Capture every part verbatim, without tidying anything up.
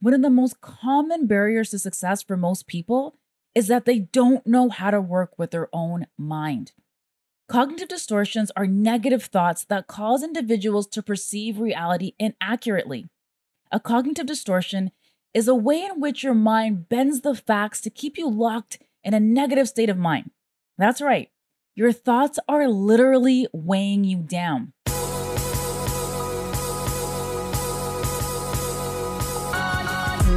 One of the most common barriers to success for most people is that they don't know how to work with their own mind. Cognitive distortions are negative thoughts that cause individuals to perceive reality inaccurately. A cognitive distortion is a way in which your mind bends the facts to keep you locked in a negative state of mind. That's right. Your thoughts are literally weighing you down.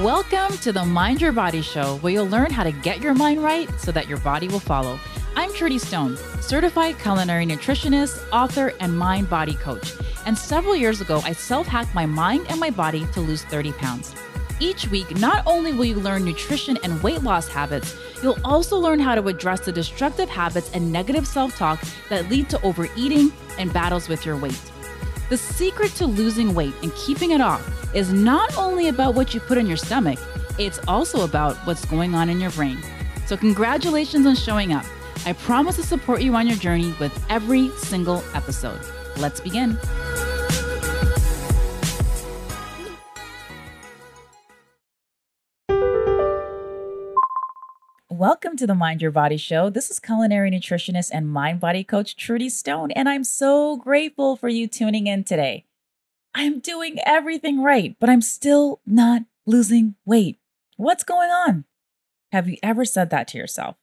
Welcome to the Mind Your Body Show, where you'll learn how to get your mind right so that your body will follow. I'm Trudy Stone, certified culinary nutritionist, author, and mind-body coach. And several years ago, I self-hacked my mind and my body to lose thirty pounds. Each week, not only will you learn nutrition and weight loss habits, you'll also learn how to address the destructive habits and negative self-talk that lead to overeating and battles with your weight. The secret to losing weight and keeping it off is not only about what you put in your stomach, it's also about what's going on in your brain. So congratulations on showing up. I promise to support you on your journey with every single episode. Let's begin. Welcome to the Mind Your Body Show. This is culinary nutritionist and mind-body coach Trudy Stone, and I'm so grateful for you tuning in today. I'm doing everything right, but I'm still not losing weight. What's going on? Have you ever said that to yourself?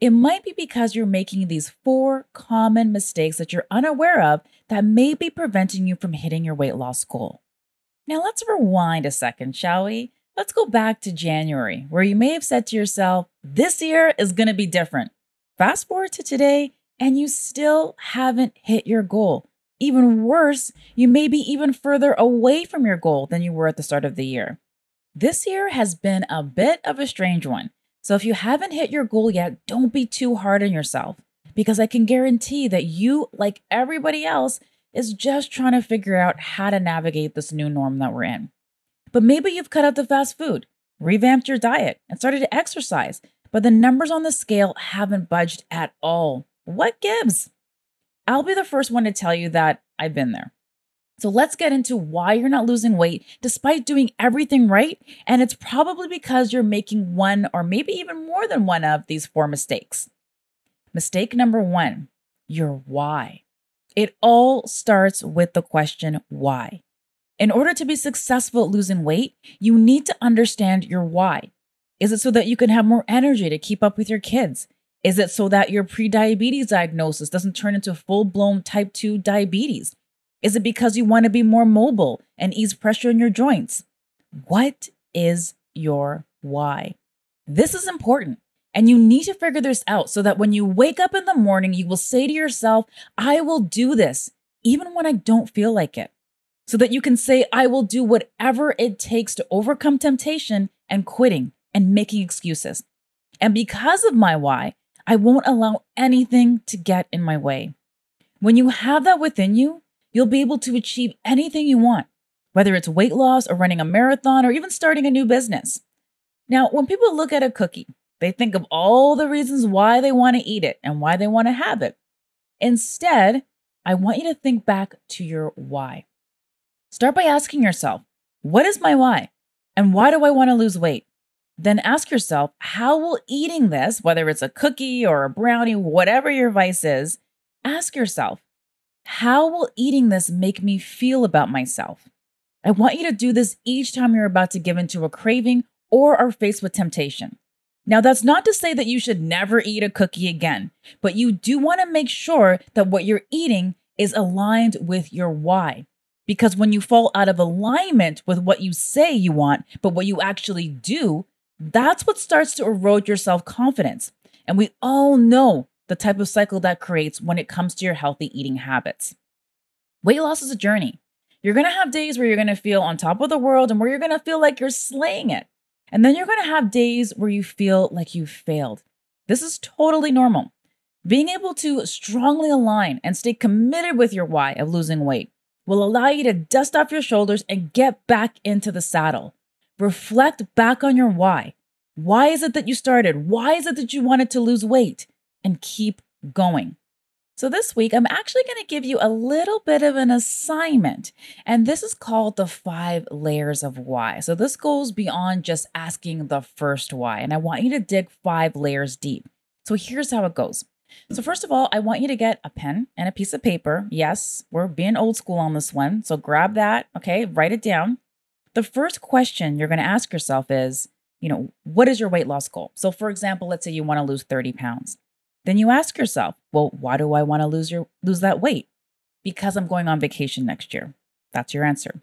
It might be because you're making these four common mistakes that you're unaware of that may be preventing you from hitting your weight loss goal. Now let's rewind a second, shall we? Let's go back to January, where you may have said to yourself, this year is going to be different. Fast forward to today, and you still haven't hit your goal. Even worse, you may be even further away from your goal than you were at the start of the year. This year has been a bit of a strange one. So if you haven't hit your goal yet, don't be too hard on yourself, because I can guarantee that you, like everybody else, is just trying to figure out how to navigate this new norm that we're in. But maybe you've cut out the fast food, revamped your diet, and started to exercise, but the numbers on the scale haven't budged at all. What gives? I'll be the first one to tell you that I've been there. So let's get into why you're not losing weight despite doing everything right, and it's probably because you're making one or maybe even more than one of these four mistakes. Mistake number one, your why. It all starts with the question, why? In order to be successful at losing weight, you need to understand your why. Is it so that you can have more energy to keep up with your kids? Is it so that your pre-diabetes diagnosis doesn't turn into full-blown type two diabetes? Is it because you want to be more mobile and ease pressure in your joints? What is your why? This is important, and you need to figure this out so that when you wake up in the morning, you will say to yourself, I will do this, even when I don't feel like it. So that you can say, I will do whatever it takes to overcome temptation and quitting and making excuses. And because of my why, I won't allow anything to get in my way. When you have that within you, you'll be able to achieve anything you want, whether it's weight loss or running a marathon or even starting a new business. Now, when people look at a cookie, they think of all the reasons why they want to eat it and why they want to have it. Instead, I want you to think back to your why. Start by asking yourself, what is my why? And why do I want to lose weight? Then ask yourself, how will eating this, whether it's a cookie or a brownie, whatever your vice is, ask yourself, how will eating this make me feel about myself? I want you to do this each time you're about to give into a craving or are faced with temptation. Now, that's not to say that you should never eat a cookie again, but you do want to make sure that what you're eating is aligned with your why. Because when you fall out of alignment with what you say you want, but what you actually do, that's what starts to erode your self-confidence. And we all know the type of cycle that creates when it comes to your healthy eating habits. Weight loss is a journey. You're going to have days where you're going to feel on top of the world and where you're going to feel like you're slaying it. And then you're going to have days where you feel like you failed. This is totally normal. Being able to strongly align and stay committed with your why of losing weight will allow you to dust off your shoulders and get back into the saddle. Reflect back on your why. Why is it that you started? Why is it that you wanted to lose weight? And keep going. So this week, I'm actually going to give you a little bit of an assignment, and this is called the five layers of why. So this goes beyond just asking the first why, and I want you to dig five layers deep. So here's how it goes. So first of all, I want you to get a pen and a piece of paper. Yes, we're being old school on this one. So grab that. Okay, write it down. The first question you're going to ask yourself is, you know, what is your weight loss goal? So for example, let's say you want to lose thirty pounds. Then you ask yourself, well, why do I want to lose your lose that weight? Because I'm going on vacation next year. That's your answer.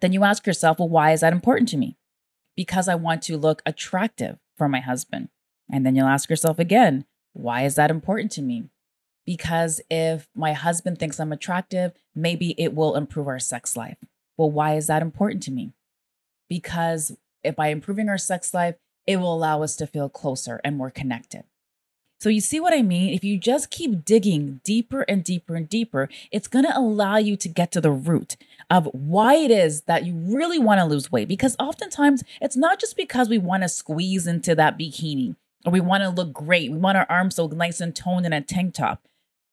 Then you ask yourself, well, why is that important to me? Because I want to look attractive for my husband. And then you'll ask yourself again, why is that important to me? Because if my husband thinks I'm attractive, maybe it will improve our sex life. Well, why is that important to me? Because if by improving our sex life, it will allow us to feel closer and more connected. So you see what I mean? If you just keep digging deeper and deeper and deeper, it's going to allow you to get to the root of why it is that you really want to lose weight. Because oftentimes it's not just because we want to squeeze into that bikini or we want to look great. We want our arms so nice and toned in a tank top.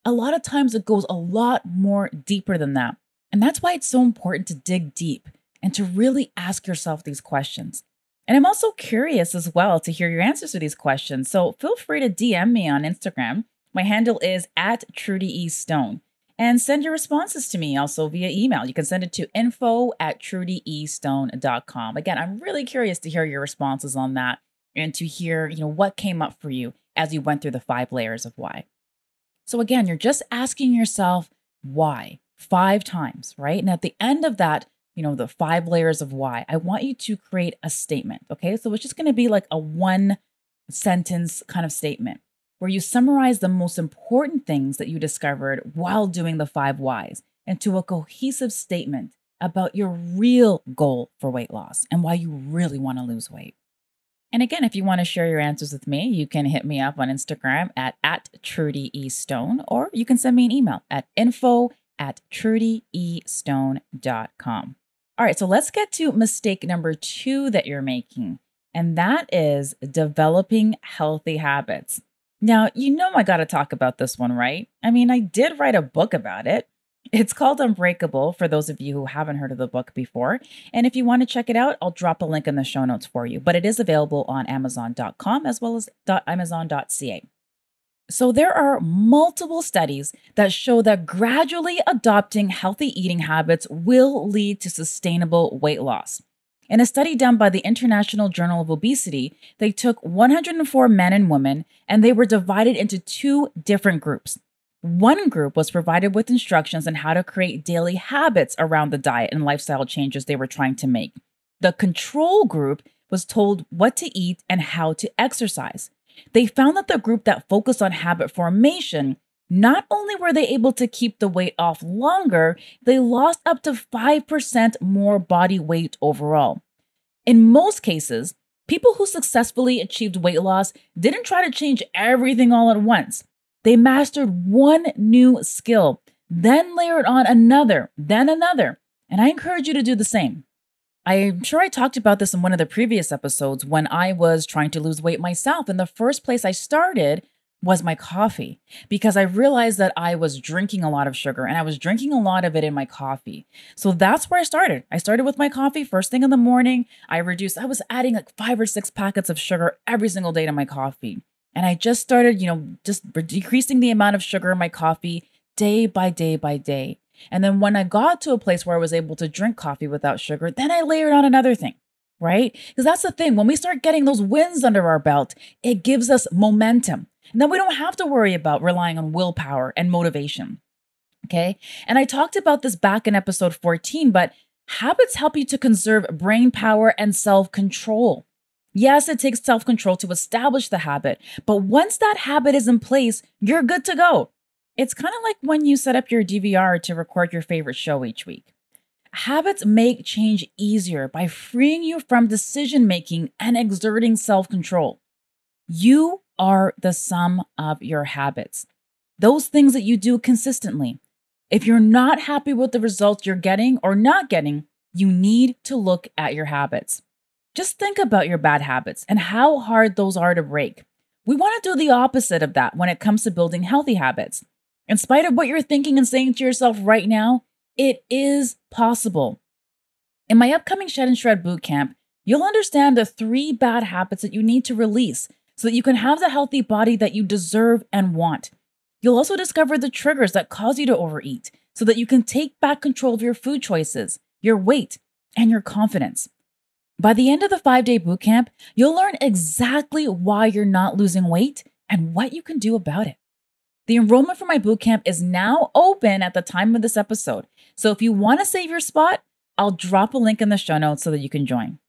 A lot of times it goes a lot more deeper than that. And that's why it's so important to dig deep and to really ask yourself these questions. And I'm also curious as well to hear your answers to these questions. So feel free to D M me on Instagram. My handle is at Trudy E Stone. And send your responses to me also via email. You can send it to info at Trudy E Stone dot com. Again, I'm really curious to hear your responses on that and to hear, you know, what came up for you as you went through the five layers of why. So again, you're just asking yourself why five times, right? And at the end of that, you know, the five layers of why, I want you to create a statement, okay? So it's just going to be like a one sentence kind of statement where you summarize the most important things that you discovered while doing the five whys into a cohesive statement about your real goal for weight loss and why you really want to lose weight. And again, if you want to share your answers with me, you can hit me up on Instagram at, at Trudy E Stone, or you can send me an email at info at Trudy E Stone dot com. All right, so let's get to mistake number two that you're making, and that is developing healthy habits. Now, you know I got to talk about this one, right? I mean, I did write a book about it. It's called Unbreakable, for those of you who haven't heard of the book before. And if you want to check it out, I'll drop a link in the show notes for you, but it is available on Amazon dot com as well as Amazon dot C A. So there are multiple studies that show that gradually adopting healthy eating habits will lead to sustainable weight loss. In a study done by the International Journal of Obesity, they took one hundred four men and women, and they were divided into two different groups. One group was provided with instructions on how to create daily habits around the diet and lifestyle changes they were trying to make. The control group was told what to eat and how to exercise. They found that the group that focused on habit formation, not only were they able to keep the weight off longer, they lost up to five percent more body weight overall. In most cases, people who successfully achieved weight loss didn't try to change everything all at once. They mastered one new skill, then layered on another, then another. And I encourage you to do the same. I'm sure I talked about this in one of the previous episodes when I was trying to lose weight myself. And the first place I started was my coffee, because I realized that I was drinking a lot of sugar and I was drinking a lot of it in my coffee. So that's where I started. I started with my coffee first thing in the morning. I reduced, I was adding like five or six packets of sugar every single day to my coffee. And I just started, you know, just decreasing the amount of sugar in my coffee day by day by day. And then when I got to a place where I was able to drink coffee without sugar, then I layered on another thing, right? Because that's the thing. When we start getting those wins under our belt, it gives us momentum. And then we don't have to worry about relying on willpower and motivation, okay? And I talked about this back in episode fourteen, but habits help you to conserve brain power and self-control. Yes, it takes self-control to establish the habit, but once that habit is in place, you're good to go. It's kind of like when you set up your D V R to record your favorite show each week. Habits make change easier by freeing you from decision-making and exerting self-control. You are the sum of your habits, those things that you do consistently. If you're not happy with the results you're getting or not getting, you need to look at your habits. Just think about your bad habits and how hard those are to break. We want to do the opposite of that when it comes to building healthy habits. In spite of what you're thinking and saying to yourself right now, it is possible. In my upcoming Shed and Shred Bootcamp, you'll understand the three bad habits that you need to release so that you can have the healthy body that you deserve and want. You'll also discover the triggers that cause you to overeat so that you can take back control of your food choices, your weight, and your confidence. By the end of the five-day bootcamp, you'll learn exactly why you're not losing weight and what you can do about it. The enrollment for my bootcamp is now open at the time of this episode, so if you want to save your spot, I'll drop a link in the show notes so that you can join.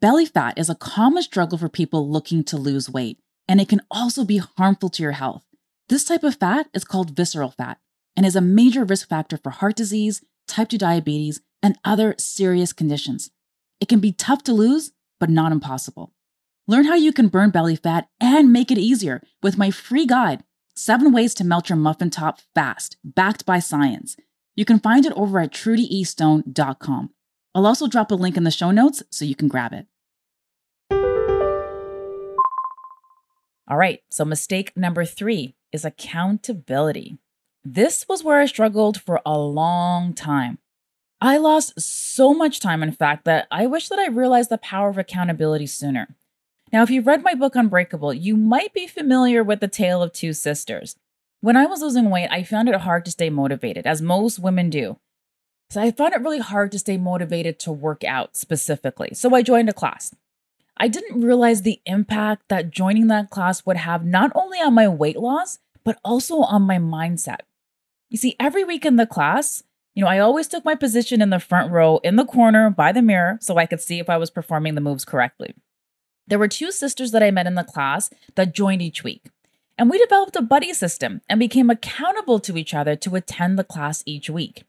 Belly fat is a common struggle for people looking to lose weight, and it can also be harmful to your health. This type of fat is called visceral fat and is a major risk factor for heart disease, type two diabetes, and other serious conditions. It can be tough to lose, but not impossible. Learn how you can burn belly fat and make it easier with my free guide, Seven Ways to Melt Your Muffin Top Fast, backed by science. You can find it over at Trudy E Stone dot com. I'll also drop a link in the show notes so you can grab it. All right, so mistake number three is accountability. This was where I struggled for a long time. I lost so much time, in fact, that I wish that I realized the power of accountability sooner. Now, if you've read my book, Unbreakable, you might be familiar with the tale of two sisters. When I was losing weight, I found it hard to stay motivated, as most women do. So I found it really hard to stay motivated to work out specifically. So I joined a class. I didn't realize the impact that joining that class would have not only on my weight loss, but also on my mindset. You see, every week in the class, you know, I always took my position in the front row in the corner by the mirror so I could see if I was performing the moves correctly. There were two sisters that I met in the class that joined each week, and we developed a buddy system and became accountable to each other to attend the class each week.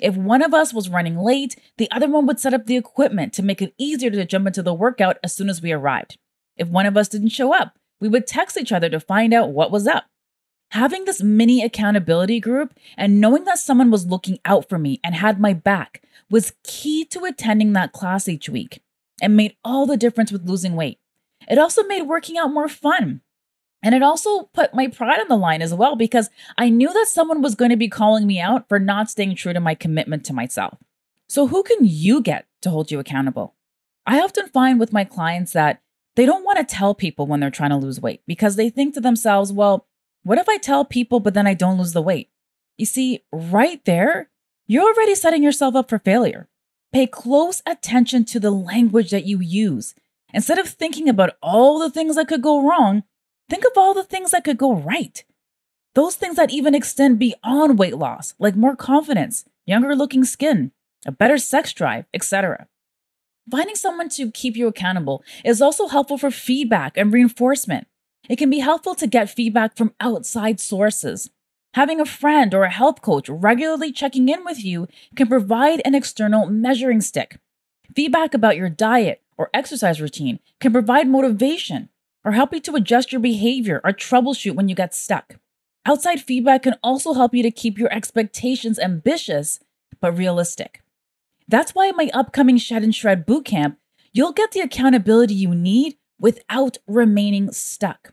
If one of us was running late, the other one would set up the equipment to make it easier to jump into the workout as soon as we arrived. If one of us didn't show up, we would text each other to find out what was up. Having this mini accountability group and knowing that someone was looking out for me and had my back was key to attending that class each week and made all the difference with losing weight. It also made working out more fun. And it also put my pride on the line as well, because I knew that someone was going to be calling me out for not staying true to my commitment to myself. So who can you get to hold you accountable? I often find with my clients that they don't want to tell people when they're trying to lose weight because they think to themselves, well, what if I tell people, but then I don't lose the weight? You see, right there, you're already setting yourself up for failure. Pay close attention to the language that you use. Instead of thinking about all the things that could go wrong, think of all the things that could go right. Those things that even extend beyond weight loss, like more confidence, younger looking skin, a better sex drive, et cetera. Finding someone to keep you accountable is also helpful for feedback and reinforcement. It can be helpful to get feedback from outside sources. Having a friend or a health coach regularly checking in with you can provide an external measuring stick. Feedback about your diet or exercise routine can provide motivation or help you to adjust your behavior or troubleshoot when you get stuck. Outside feedback can also help you to keep your expectations ambitious but realistic. That's why in my upcoming Shed and Shred Bootcamp, you'll get the accountability you need without remaining stuck.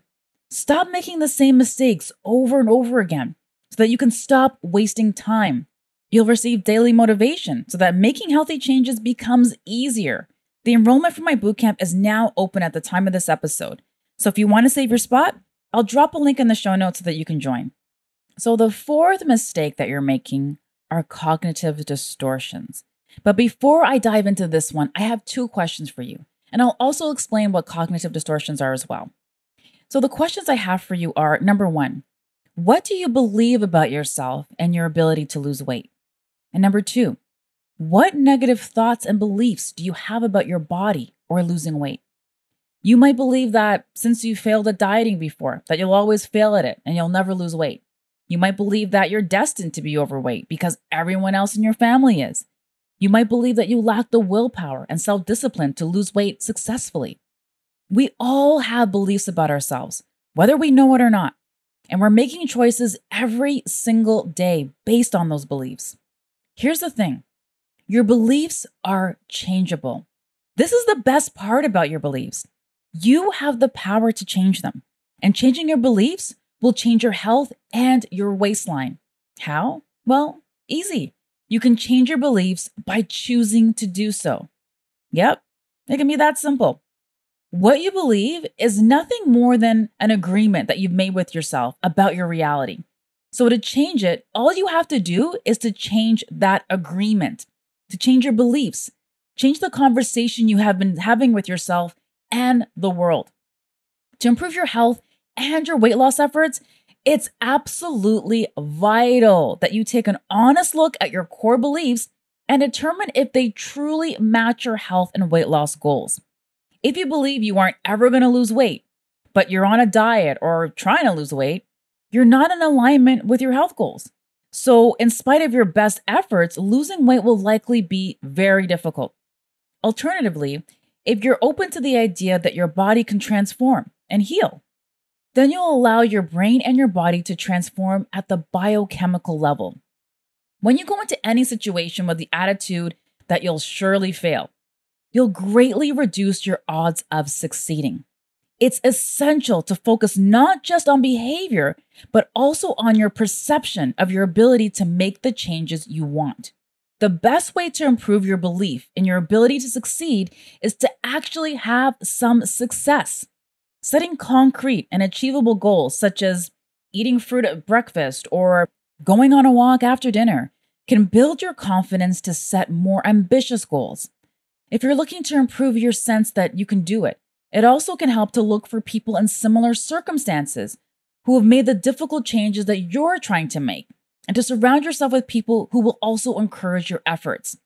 Stop making the same mistakes over and over again so that you can stop wasting time. You'll receive daily motivation so that making healthy changes becomes easier. The enrollment for my bootcamp is now open at the time of this episode. So if you want to save your spot, I'll drop a link in the show notes so that you can join. So the fourth mistake that you're making are cognitive distortions. But before I dive into this one, I have two questions for you. And I'll also explain what cognitive distortions are as well. So the questions I have for you are, number one, what do you believe about yourself and your ability to lose weight? And number two, what negative thoughts and beliefs do you have about your body or losing weight? You might believe that since you failed at dieting before, that you'll always fail at it and you'll never lose weight. You might believe that you're destined to be overweight because everyone else in your family is. You might believe that you lack the willpower and self-discipline to lose weight successfully. We all have beliefs about ourselves, whether we know it or not, and we're making choices every single day based on those beliefs. Here's the thing. Your beliefs are changeable. This is the best part about your beliefs. You have the power to change them, And changing your beliefs will change your health and your waistline. How? Well, easy. You can change your beliefs by choosing to do so. Yep, it can be that simple. What you believe is nothing more than an agreement that you've made with yourself about your reality. So to change it, all you have to do is to change that agreement, to change your beliefs, change the conversation you have been having with yourself and the world. To improve your health and your weight loss efforts, it's absolutely vital that you take an honest look at your core beliefs and determine if they truly match your health and weight loss goals. If you believe you aren't ever going to lose weight, but you're on a diet or trying to lose weight, you're not in alignment with your health goals. So in spite of your best efforts, losing weight will likely be very difficult. Alternatively, if you're open to the idea that your body can transform and heal, then you'll allow your brain and your body to transform at the biochemical level. When you go into any situation with the attitude that you'll surely fail, you'll greatly reduce your odds of succeeding. It's essential to focus not just on behavior, but also on your perception of your ability to make the changes you want. The best way to improve your belief in your ability to succeed is to actually have some success. Setting concrete and achievable goals, such as eating fruit at breakfast or going on a walk after dinner, can build your confidence to set more ambitious goals. If you're looking to improve your sense that you can do it, it also can help to look for people in similar circumstances who have made the difficult changes that you're trying to make, and to surround yourself with people who will also encourage your efforts.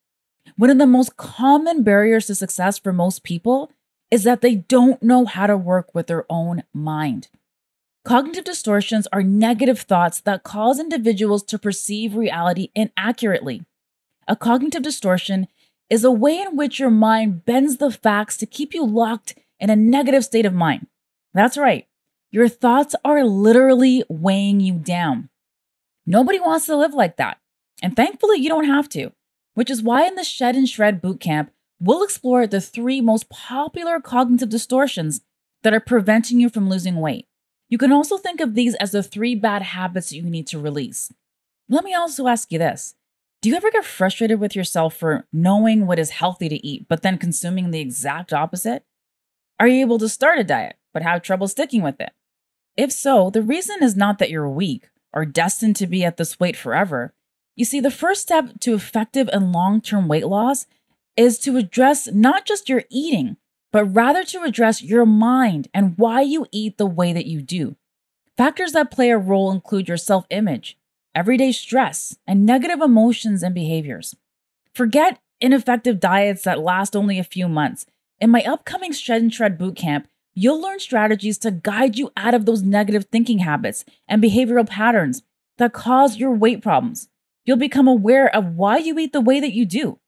One of the most common barriers to success for most people is that they don't know how to work with their own mind. Cognitive distortions are negative thoughts that cause individuals to perceive reality inaccurately. A cognitive distortion is a way in which your mind bends the facts to keep you locked in a negative state of mind. That's right. Your thoughts are literally weighing you down. Nobody wants to live like that. And thankfully, you don't have to, which is why in the Shed and Shred Bootcamp, we'll explore the three most popular cognitive distortions that are preventing you from losing weight. You can also think of these as the three bad habits you need to release. Let me also ask you this. Do you ever get frustrated with yourself for knowing what is healthy to eat, but then consuming the exact opposite? Are you able to start a diet, but have trouble sticking with it? If so, the reason is not that you're weak or destined to be at this weight forever. You see, the first step to effective and long-term weight loss is to address not just your eating, but rather to address your mind and why you eat the way that you do. Factors that play a role include your self-image, everyday stress, and negative emotions and behaviors. Forget ineffective diets that last only a few months. In my upcoming Shed and Shred Bootcamp, you'll learn strategies to guide you out of those negative thinking habits and behavioral patterns that cause your weight problems. You'll become aware of why you eat the way that you do,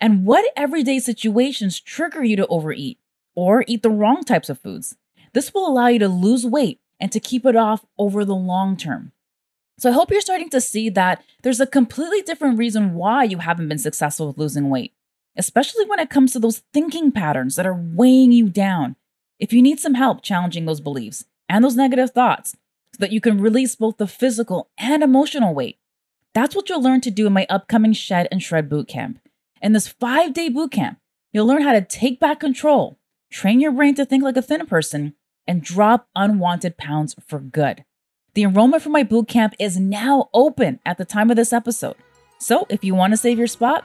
and what everyday situations trigger you to overeat or eat the wrong types of foods. This will allow you to lose weight and to keep it off over the long term. So I hope you're starting to see that there's a completely different reason why you haven't been successful with losing weight, especially when it comes to those thinking patterns that are weighing you down. If you need some help challenging those beliefs and those negative thoughts so that you can release both the physical and emotional weight, that's what you'll learn to do in my upcoming Shed and Shred Bootcamp. In this five-day bootcamp, you'll learn how to take back control, train your brain to think like a thin person, and drop unwanted pounds for good. The enrollment for my bootcamp is now open at the time of this episode. So if you want to save your spot,